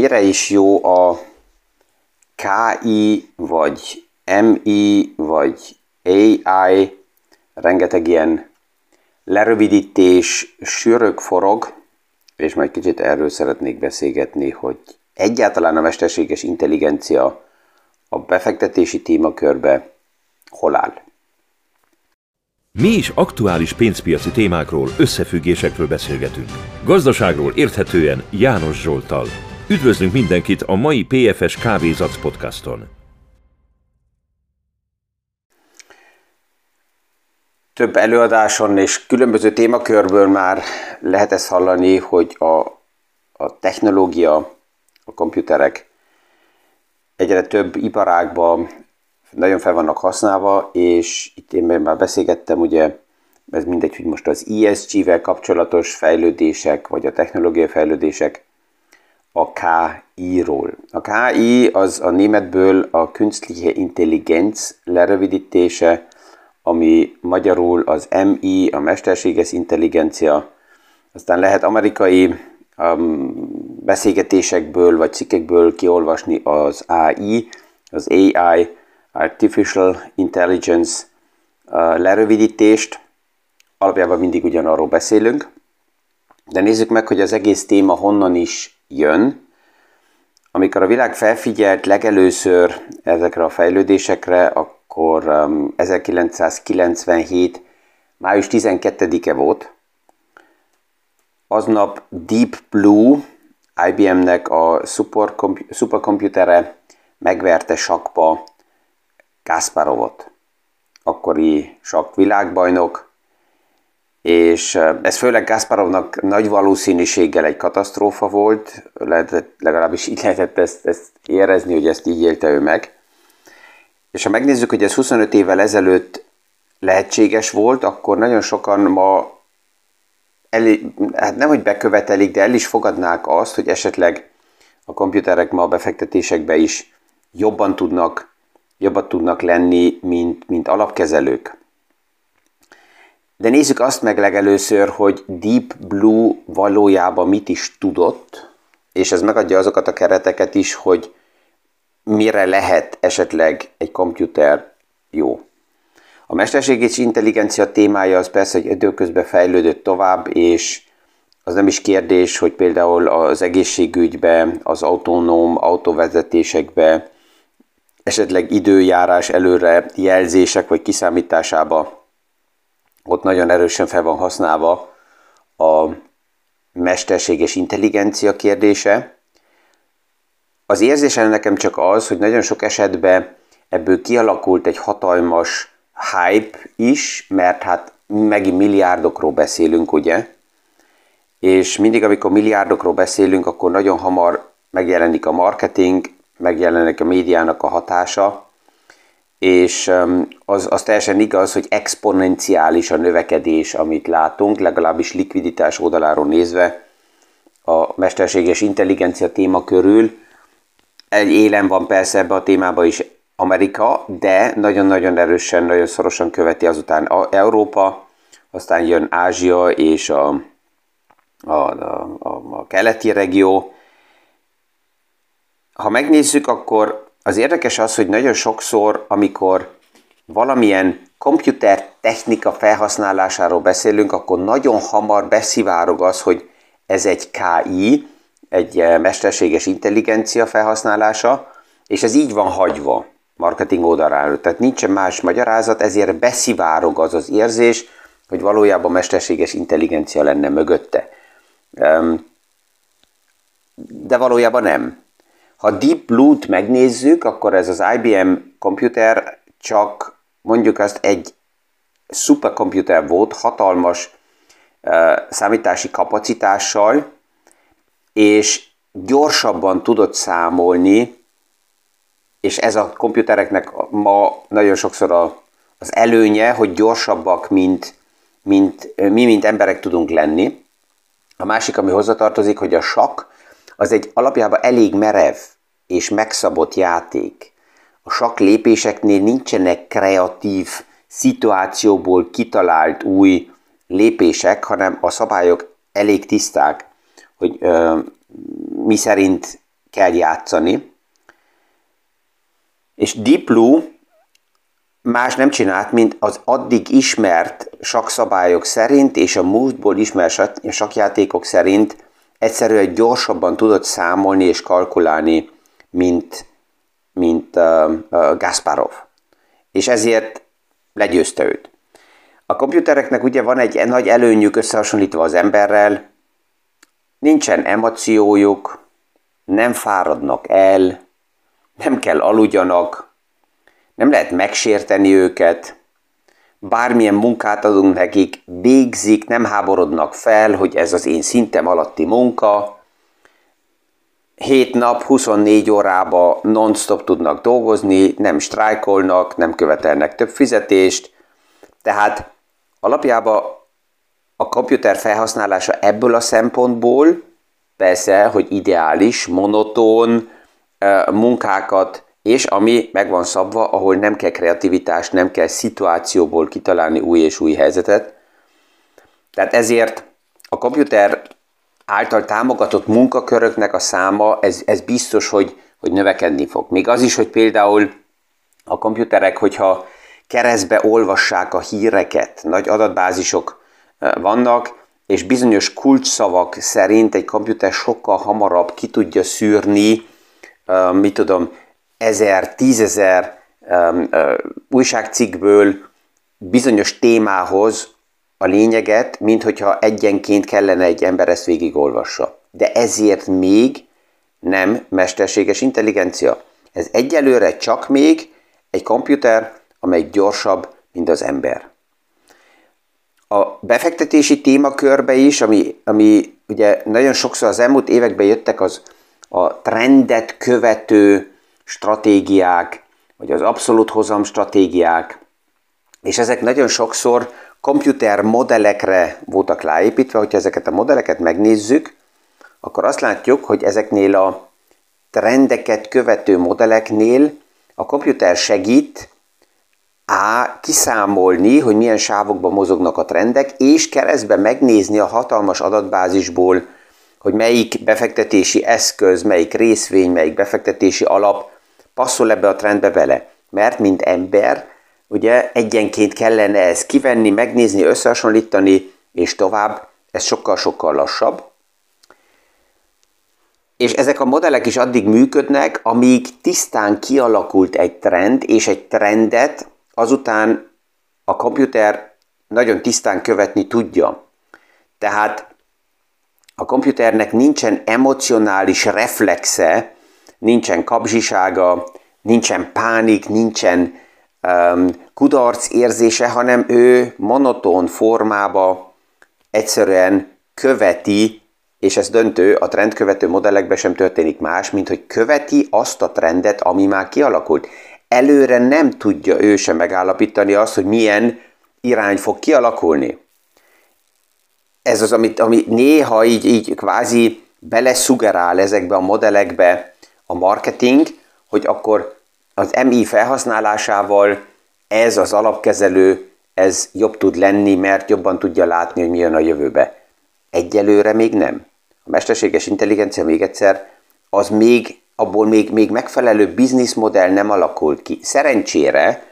mire is jó a KI, vagy MI, vagy AI, rengeteg ilyen lerövidítés, sűrög forog, és majd kicsit erről szeretnék beszélgetni, hogy egyáltalán a mesterséges intelligencia a befektetési témakörbe hol áll. Mi is aktuális pénzpiaci témákról, összefüggésekről beszélgetünk. Gazdaságról érthetően János Zsolttal. Üdvözlünk mindenkit a mai PFS Kávézat podcaston. Több előadáson és különböző témakörből már lehet ezt hallani, hogy a technológia, a komputerek egyre több iparágban nagyon fel vannak használva, és itt én már beszélgettem, ugye ez mindegy, hogy most az ESG-vel kapcsolatos fejlődések, vagy a technológiai fejlődések, a KI-ról. A KI az a németből a Künstliche Intelligenz lerövidítése, ami magyarul az MI, a mesterséges intelligencia, aztán lehet amerikai beszélgetésekből vagy cikkekből kiolvasni az AI, az AI, Artificial Intelligence lerövidítést. Alapjában mindig ugyanarról beszélünk, de nézzük meg, hogy az egész téma honnan is jön. Amikor a világ felfigyelt legelőször ezekre a fejlődésekre, akkor 1997. május 12-e volt. Aznap Deep Blue, IBM-nek a szuperkomputere megverte sakkba Kasparovot, akkori sakkvilágbajnok, és ez főleg Kasparovnak nagy valószínűséggel egy katasztrófa volt, legalábbis így lehetett ezt érezni, hogy ezt így élte ő meg. És ha megnézzük, hogy ez 25 évvel ezelőtt lehetséges volt, akkor nagyon sokan ma nemhogy bekövetelik, de el is fogadnák azt, hogy esetleg a komputerek ma a befektetésekbe is jobban tudnak lenni, mint alapkezelők. De nézzük azt meg legelőször, hogy Deep Blue valójában mit is tudott, és ez megadja azokat a kereteket is, hogy mire lehet esetleg egy komputer jó. A mesterséges intelligencia témája az persze, hogy időközben fejlődött tovább, és az nem is kérdés, hogy például az egészségügybe, az autonóm autovezetésekbe, esetleg időjárás előre jelzések vagy kiszámításába, ott nagyon erősen fel van használva a mesterséges intelligencia kérdése. Az érzésem nekem csak az, hogy nagyon sok esetben ebből kialakult egy hatalmas hype is, mert hát megint milliárdokról beszélünk, ugye? És mindig, amikor milliárdokról beszélünk, akkor nagyon hamar megjelenik a marketing, megjelenik a médiának a hatása, és az teljesen igaz, hogy exponenciális a növekedés, amit látunk, legalábbis likviditás oldaláról nézve a mesterséges intelligencia téma körül. Élen van persze ebbe a témába is Amerika, de nagyon-nagyon erősen, nagyon szorosan követi azután Európa, aztán jön Ázsia és a keleti regió. Ha megnézzük, akkor az érdekes az, hogy nagyon sokszor, amikor valamilyen komputer technika felhasználásáról beszélünk, akkor nagyon hamar beszivárog az, hogy ez egy KI, egy mesterséges intelligencia felhasználása, és ez így van hagyva marketing oldaláról. Tehát nincsen más magyarázat, ezért beszivárog az az érzés, hogy valójában mesterséges intelligencia lenne mögötte. De valójában nem. Ha Deep Blue-t megnézzük, akkor ez az IBM komputer csak mondjuk azt egy szuperkomputer volt, hatalmas számítási kapacitással, és gyorsabban tudott számolni, és ez a komputereknek ma nagyon sokszor az előnye, hogy gyorsabbak, mint emberek tudunk lenni. A másik, ami hozzatartozik, hogy a sakk, az egy alapjában elég merev és megszabott játék. A sakk lépéseknél nincsenek kreatív, szituációból kitalált új lépések, hanem a szabályok elég tiszták, hogy mi szerint kell játszani. És Deep Blue más nem csinált, mint az addig ismert sakszabályok szerint és a múltból ismert sakkjátékok szerint egyszerűen gyorsabban tudott számolni és kalkulálni, mint Kasparov. És ezért legyőzte őt. A komputereknek ugye van egy nagy előnyük összehasonlítva az emberrel, nincsen emociójuk, nem fáradnak el, nem kell aludjanak, nem lehet megsérteni őket, bármilyen munkát adunk nekik, végzik, nem háborodnak fel, hogy ez az én szintem alatti munka, 7 nap, 24 órába non-stop tudnak dolgozni, nem sztrájkolnak, nem követelnek több fizetést, tehát alapjában a komputer felhasználása ebből a szempontból persze, hogy ideális, monoton munkákat, és ami meg van szabva, ahol nem kell kreativitás, nem kell szituációból kitalálni új és új helyzetet. Tehát ezért a komputer által támogatott munkaköröknek a száma, ez biztos, hogy növekedni fog. Még az is, hogy például a komputerek, hogyha keresztbe olvassák a híreket, nagy adatbázisok vannak, és bizonyos kulcsszavak szerint egy komputer sokkal hamarabb ki tudja szűrni, 1000, 10.000 újságcikkből bizonyos témához a lényeget, mint hogyha egyenként kellene egy ember ezt végigolvassa. De ezért még nem mesterséges intelligencia. Ez egyelőre csak még egy komputer, amely gyorsabb, mint az ember. A befektetési témakörbe is, ami ugye nagyon sokszor az elmúlt években jöttek, az a trendet követő stratégiák, vagy az abszolút hozam stratégiák, és ezek nagyon sokszor komputer modellekre voltak ráépítve. Hogyha ezeket a modelleket megnézzük, akkor azt látjuk, hogy ezeknél a trendeket követő modelleknél a komputer segít kiszámolni, hogy milyen sávokban mozognak a trendek, és keresztbe megnézni a hatalmas adatbázisból, hogy melyik befektetési eszköz, melyik részvény, melyik befektetési alap passzol ebbe a trendbe bele. Mert mint ember, ugye egyenként kellene ezt kivenni, megnézni, összehasonlítani, és tovább. Ez sokkal-sokkal lassabb. És ezek a modellek is addig működnek, amíg tisztán kialakult egy trend, és egy trendet azután a komputer nagyon tisztán követni tudja. Tehát a komputernek nincsen emocionális reflexe, nincsen kapzsisága, nincsen pánik, nincsen kudarc érzése, hanem ő monoton formába egyszerűen követi, és ez döntő, a trendkövető modellekben sem történik más, mint hogy követi azt a trendet, ami már kialakult. Előre nem tudja ő sem megállapítani azt, hogy milyen irány fog kialakulni. Ez az, ami néha így kvázi beleszugerál ezekbe a modellekbe a marketing, hogy akkor az MI felhasználásával ez az alapkezelő, ez jobb tud lenni, mert jobban tudja látni, hogy mi jön a jövőbe. Egyelőre még nem. A mesterséges intelligencia, még egyszer, az még abból még megfelelő bizniszmodell nem alakult ki. Szerencsére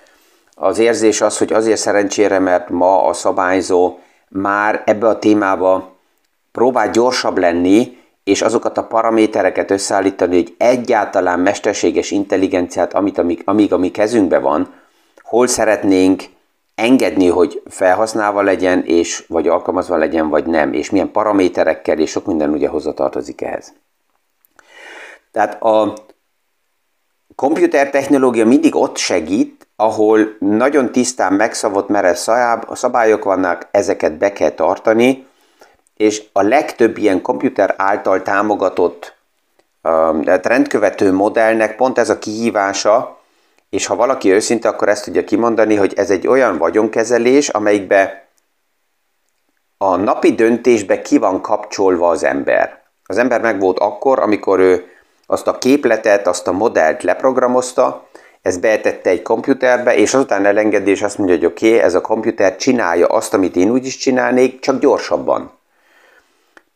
az érzés az, hogy azért szerencsére, mert ma a szabályzó már ebbe a témába próbál gyorsabb lenni, és azokat a paramétereket összeállítani, hogy egyáltalán mesterséges intelligenciát, amíg a mi kezünkben van, hol szeretnénk engedni, hogy felhasználva legyen, és vagy alkalmazva legyen, vagy nem, és milyen paraméterekkel, és sok minden ugye hozzatartozik ehhez. Tehát a komputertechnológia mindig ott segít, ahol nagyon tisztán megszabott merev szabályok vannak, ezeket be kell tartani, és a legtöbb ilyen komputer által támogatott trendkövető modellnek pont ez a kihívása, és ha valaki őszinte, akkor ezt tudja kimondani, hogy ez egy olyan vagyonkezelés, amelyikbe a napi döntésbe ki van kapcsolva az ember. Az ember meg volt akkor, amikor ő azt a képletet, azt a modellt leprogramozta, ezt beetette egy komputerbe, és azután elengedi, és azt mondja, hogy oké, ez a komputer csinálja azt, amit én úgyis csinálnék, csak gyorsabban.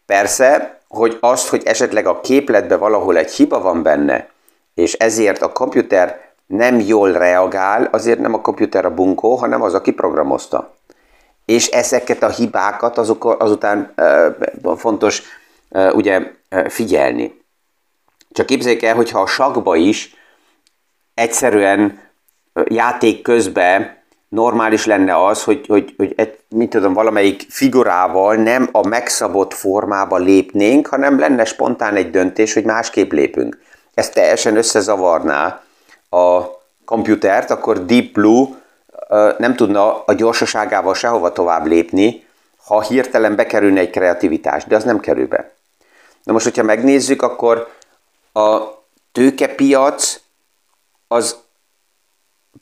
Persze hogy azt, hogy esetleg a képletben valahol egy hiba van benne, és ezért a komputer nem jól reagál, azért nem a komputer a bunkó, hanem az, aki programozta. És ezeket a hibákat azután fontos ugye figyelni. Csak képzeljék el, hogyha a sakkba is egyszerűen játék közben normális lenne az, hogy mit tudom, valamelyik figurával nem a megszabott formába lépnénk, hanem lenne spontán egy döntés, hogy másképp lépünk. Ez teljesen összezavarná a komputert, akkor Deep Blue nem tudna a gyorsaságával sehova tovább lépni, ha hirtelen bekerülne egy kreativitás, de az nem kerül be. Na most, hogyha megnézzük, akkor a tőkepiac az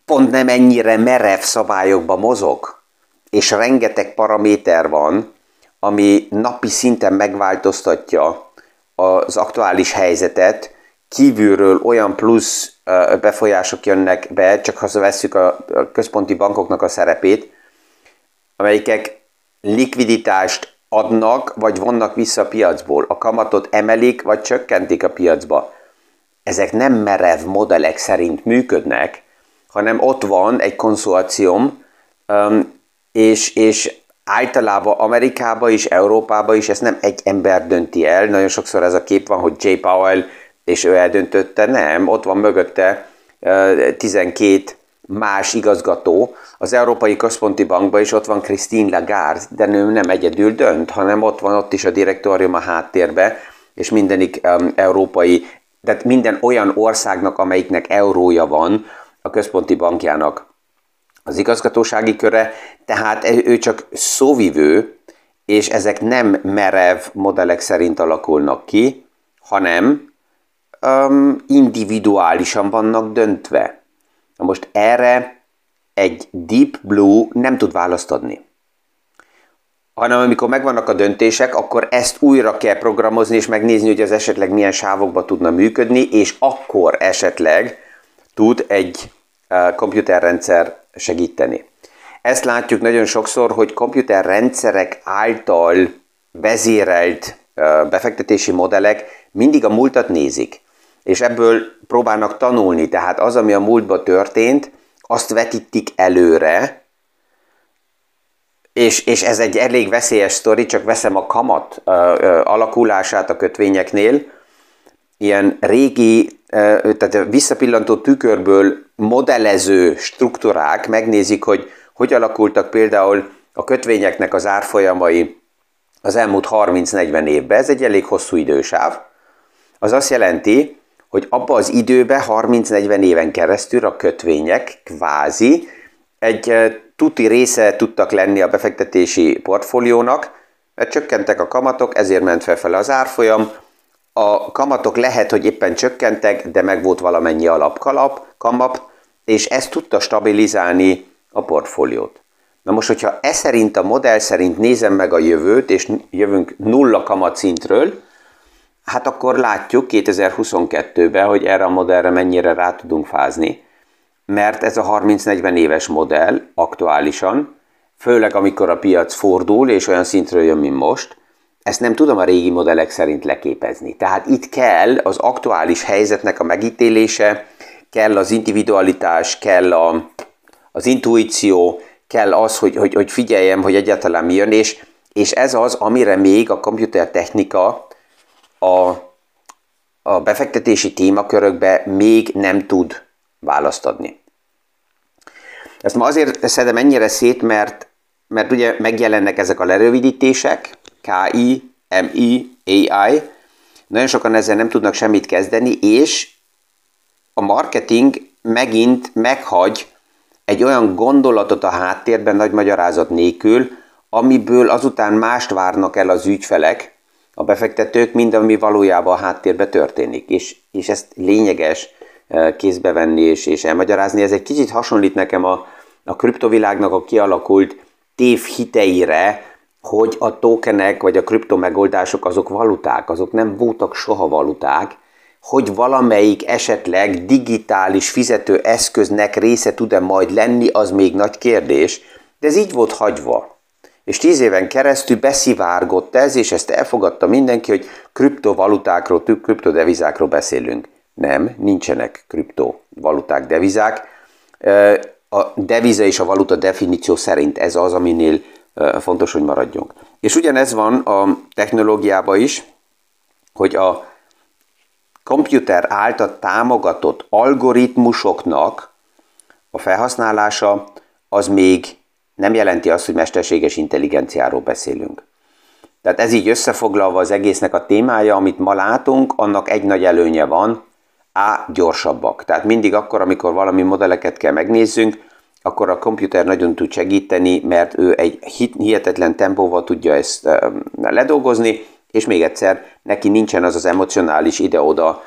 pont nem ennyire merev szabályokba mozog, és rengeteg paraméter van, ami napi szinten megváltoztatja az aktuális helyzetet, kívülről olyan plusz befolyások jönnek be, csak ha vesszük a központi bankoknak a szerepét, amelyikek likviditást adnak, vagy vonnak vissza a piacból. A kamatot emelik, vagy csökkentik a piacba. Ezek nem merev modellek szerint működnek, hanem ott van egy konszorcium, és általában Amerikában is, Európában is ezt nem egy ember dönti el. Nagyon sokszor ez a kép van, hogy Jay Powell és ő eldöntötte, nem, ott van mögötte 12 más igazgató. Az Európai Központi Bankban is ott van Christine Lagarde, de ő nem egyedül dönt, hanem ott is a direktórium a háttérbe, és mindenik európai, tehát minden olyan országnak, amelyiknek eurója van, a központi bankjának az igazgatósági köre, tehát ő csak szóvivő, és ezek nem merev modellek szerint alakulnak ki, hanem individuálisan vannak döntve. Na most erre egy Deep Blue nem tud választ adni. Hanem amikor megvannak a döntések, akkor ezt újra kell programozni, és megnézni, hogy az esetleg milyen sávokba tudna működni, és akkor esetleg tud egy komputerrendszer segíteni. Ezt látjuk nagyon sokszor, hogy komputerrendszerek által vezérelt befektetési modellek mindig a múltat nézik, és ebből próbálnak tanulni, tehát az, ami a múltban történt, azt vetítik előre, és ez egy elég veszélyes sztori, csak veszem a kamat alakulását a kötvényeknél, ilyen régi, tehát visszapillantó tükörből modellező struktúrák megnézik, hogy alakultak például a kötvényeknek az árfolyamai az elmúlt 30-40 évben. Ez egy elég hosszú idősáv. Az azt jelenti, hogy abba az időben 30-40 éven keresztül a kötvények kvázi egy tuti része tudtak lenni a befektetési portfóliónak, mert csökkentek a kamatok, ezért ment felfele az árfolyam. A kamatok lehet, hogy éppen csökkentek, de meg volt valamennyi kamat, és ez tudta stabilizálni a portfóliót. Na most, hogyha ez szerint, a modell szerint nézem meg a jövőt, és jövünk nulla kamatszintről, hát akkor látjuk 2022-ben, hogy erre a modellre mennyire rá tudunk fázni, mert ez a 30-40 éves modell aktuálisan, főleg amikor a piac fordul, és olyan szintről jön, mint most, ezt nem tudom a régi modellek szerint leképezni. Tehát itt kell az aktuális helyzetnek a megítélése, kell az individualitás, kell az intuíció, kell az, hogy figyeljem, hogy egyáltalán mi jön, és ez az, amire még a komputertechnika a befektetési témakörökbe még nem tud választ adni. Ezt ma azért szedem ennyire szét, mert ugye megjelennek ezek a lerövidítések, KI, MI, AI, nagyon sokan ezzel nem tudnak semmit kezdeni, és a marketing megint meghagy egy olyan gondolatot a háttérben nagy magyarázat nélkül, amiből azután mást várnak el az ügyfelek, a befektetők, mind ami valójában a háttérben történik. És ezt lényeges kézbe venni és elmagyarázni. Ez egy kicsit hasonlít nekem a kriptovilágnak a kialakult tévhiteire, hogy a tokenek vagy a kriptomegoldások azok valuták, azok nem voltak soha valuták, hogy valamelyik esetleg digitális fizetőeszköznek része tud-e majd lenni, az még nagy kérdés, de ez így volt hagyva. És 10 éven keresztül beszivárgott ez, és ezt elfogadta mindenki, hogy kriptovalutákról, kriptodevizákról beszélünk. Nem, nincsenek kriptovaluták, devizák. A deviza és a valuta definíció szerint ez az, aminél fontos, hogy maradjunk. És ugyanez van a technológiában is, hogy a komputer által támogatott algoritmusoknak a felhasználása az még nem jelenti azt, hogy mesterséges intelligenciáról beszélünk. Tehát ez így összefoglalva az egésznek a témája, amit ma látunk, annak egy nagy előnye van, gyorsabbak. Tehát mindig akkor, amikor valami modelleket kell megnézzünk, akkor a komputer nagyon tud segíteni, mert ő egy hihetetlen tempóval tudja ezt ledolgozni, és még egyszer, neki nincsen az az emocionális ide-oda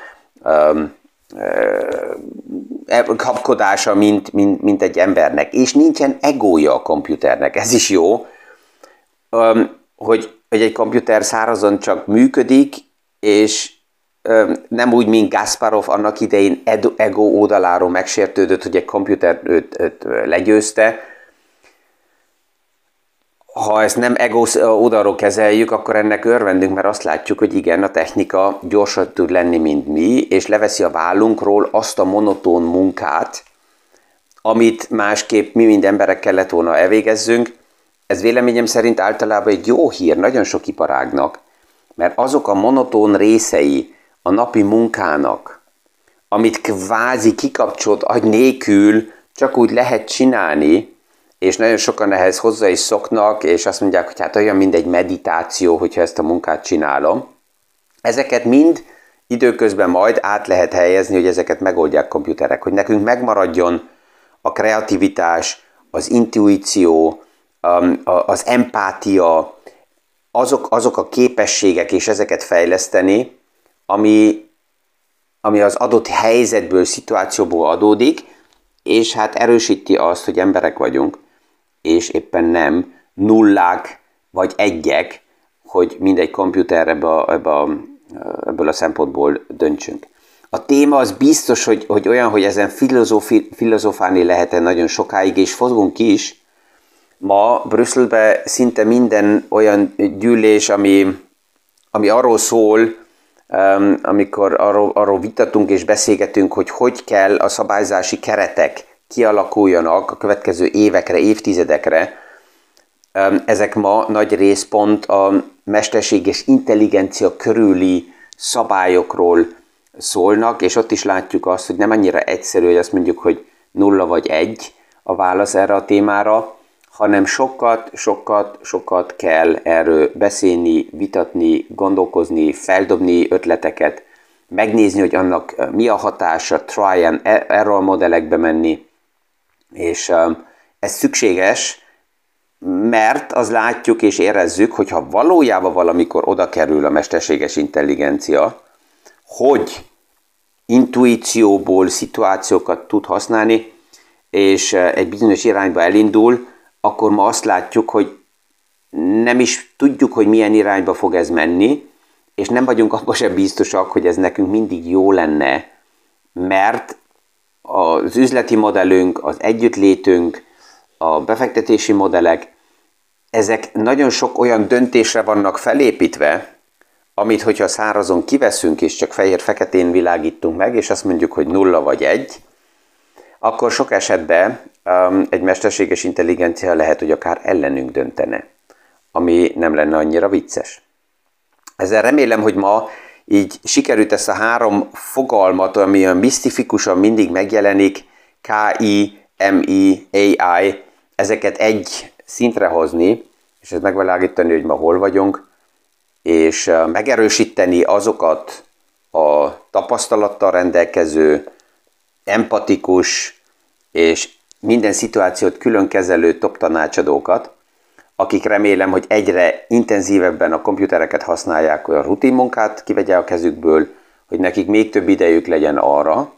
kapkodása, mint egy embernek. És nincsen egója a komputernek, ez is jó, hogy egy komputer szárazon csak működik, és nem úgy, mint Kasparov annak idején ego oldaláról megsértődött, hogy egy komputer őt legyőzte. Ha ezt nem ego oldalról kezeljük, akkor ennek örvendünk, mert azt látjuk, hogy igen, a technika gyorsabb tud lenni, mint mi, és leveszi a vállunkról azt a monotón munkát, amit másképp mi, mind emberek kellett volna elvégezzünk. Ez véleményem szerint általában egy jó hír nagyon sok iparágnak, mert azok a monotón részei a napi munkának, amit kvázi kikapcsolt agy nélkül csak úgy lehet csinálni, és nagyon sokan ehhez hozzá is szoknak, és azt mondják, hogy hát olyan, mint egy meditáció, hogyha ezt a munkát csinálom. Ezeket mind időközben majd át lehet helyezni, hogy ezeket megoldják komputerek, hogy nekünk megmaradjon a kreativitás, az intuíció, az empátia, azok a képességek, és ezeket fejleszteni, ami az adott helyzetből, szituációból adódik, és hát erősíti azt, hogy emberek vagyunk, és éppen nem nullák vagy egyek, hogy mindegy komputer ebből a szempontból döntsünk. A téma az biztos, hogy olyan, hogy ezen filozofálni lehet nagyon sokáig, és fogunk is. Ma Brüsszelben szinte minden olyan gyűlés, ami arról szól, amikor arról vitatunk és beszélgetünk, hogy kell a szabályzási keretek kialakuljanak a következő évekre, évtizedekre, ezek ma nagy részpont a mesterséges intelligencia körüli szabályokról szólnak, és ott is látjuk azt, hogy nem annyira egyszerű, hogy azt mondjuk, hogy 0 vagy 1 a válasz erre a témára, hanem sokat kell erről beszélni, vitatni, gondolkozni, feldobni ötleteket, megnézni, hogy annak mi a hatása, try and error modellekbe menni, és ez szükséges, mert az látjuk és érezzük, hogyha valójában valamikor oda kerül a mesterséges intelligencia, hogy intuícióból szituációkat tud használni, és egy bizonyos irányba elindul, akkor ma azt látjuk, hogy nem is tudjuk, hogy milyen irányba fog ez menni, és nem vagyunk abban sem biztosak, hogy ez nekünk mindig jó lenne, mert az üzleti modellünk, az együttlétünk, a befektetési modellek, ezek nagyon sok olyan döntésre vannak felépítve, amit, hogyha szárazon kiveszünk, és csak fehér-feketén világítunk meg, és azt mondjuk, hogy 0 vagy 1, akkor sok esetben egy mesterséges intelligencia lehet, hogy akár ellenünk döntene, ami nem lenne annyira vicces. Ezzel remélem, hogy ma így sikerült ezt a 3 fogalmat, ami olyan misztifikusan mindig megjelenik, KI, MI, AI, ezeket egy szintre hozni, és ezt megvilágítani, hogy ma hol vagyunk, és megerősíteni azokat a tapasztalattal rendelkező, empatikus és minden szituációt külön kezelő top tanácsadókat, akik remélem, hogy egyre intenzívebben a komputereket használják, hogy a rutin munkát kivegye a kezükből, hogy nekik még több idejük legyen arra,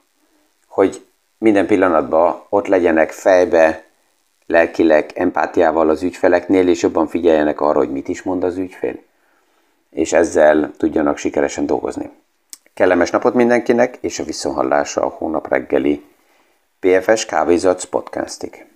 hogy minden pillanatban ott legyenek fejbe, lelkileg, empátiával az ügyfeleknél, és jobban figyeljenek arra, hogy mit is mond az ügyfél, és ezzel tudjanak sikeresen dolgozni. Kellemes napot mindenkinek, és a viszonthallásra a hónap reggeli PFS Kávézat podcastig.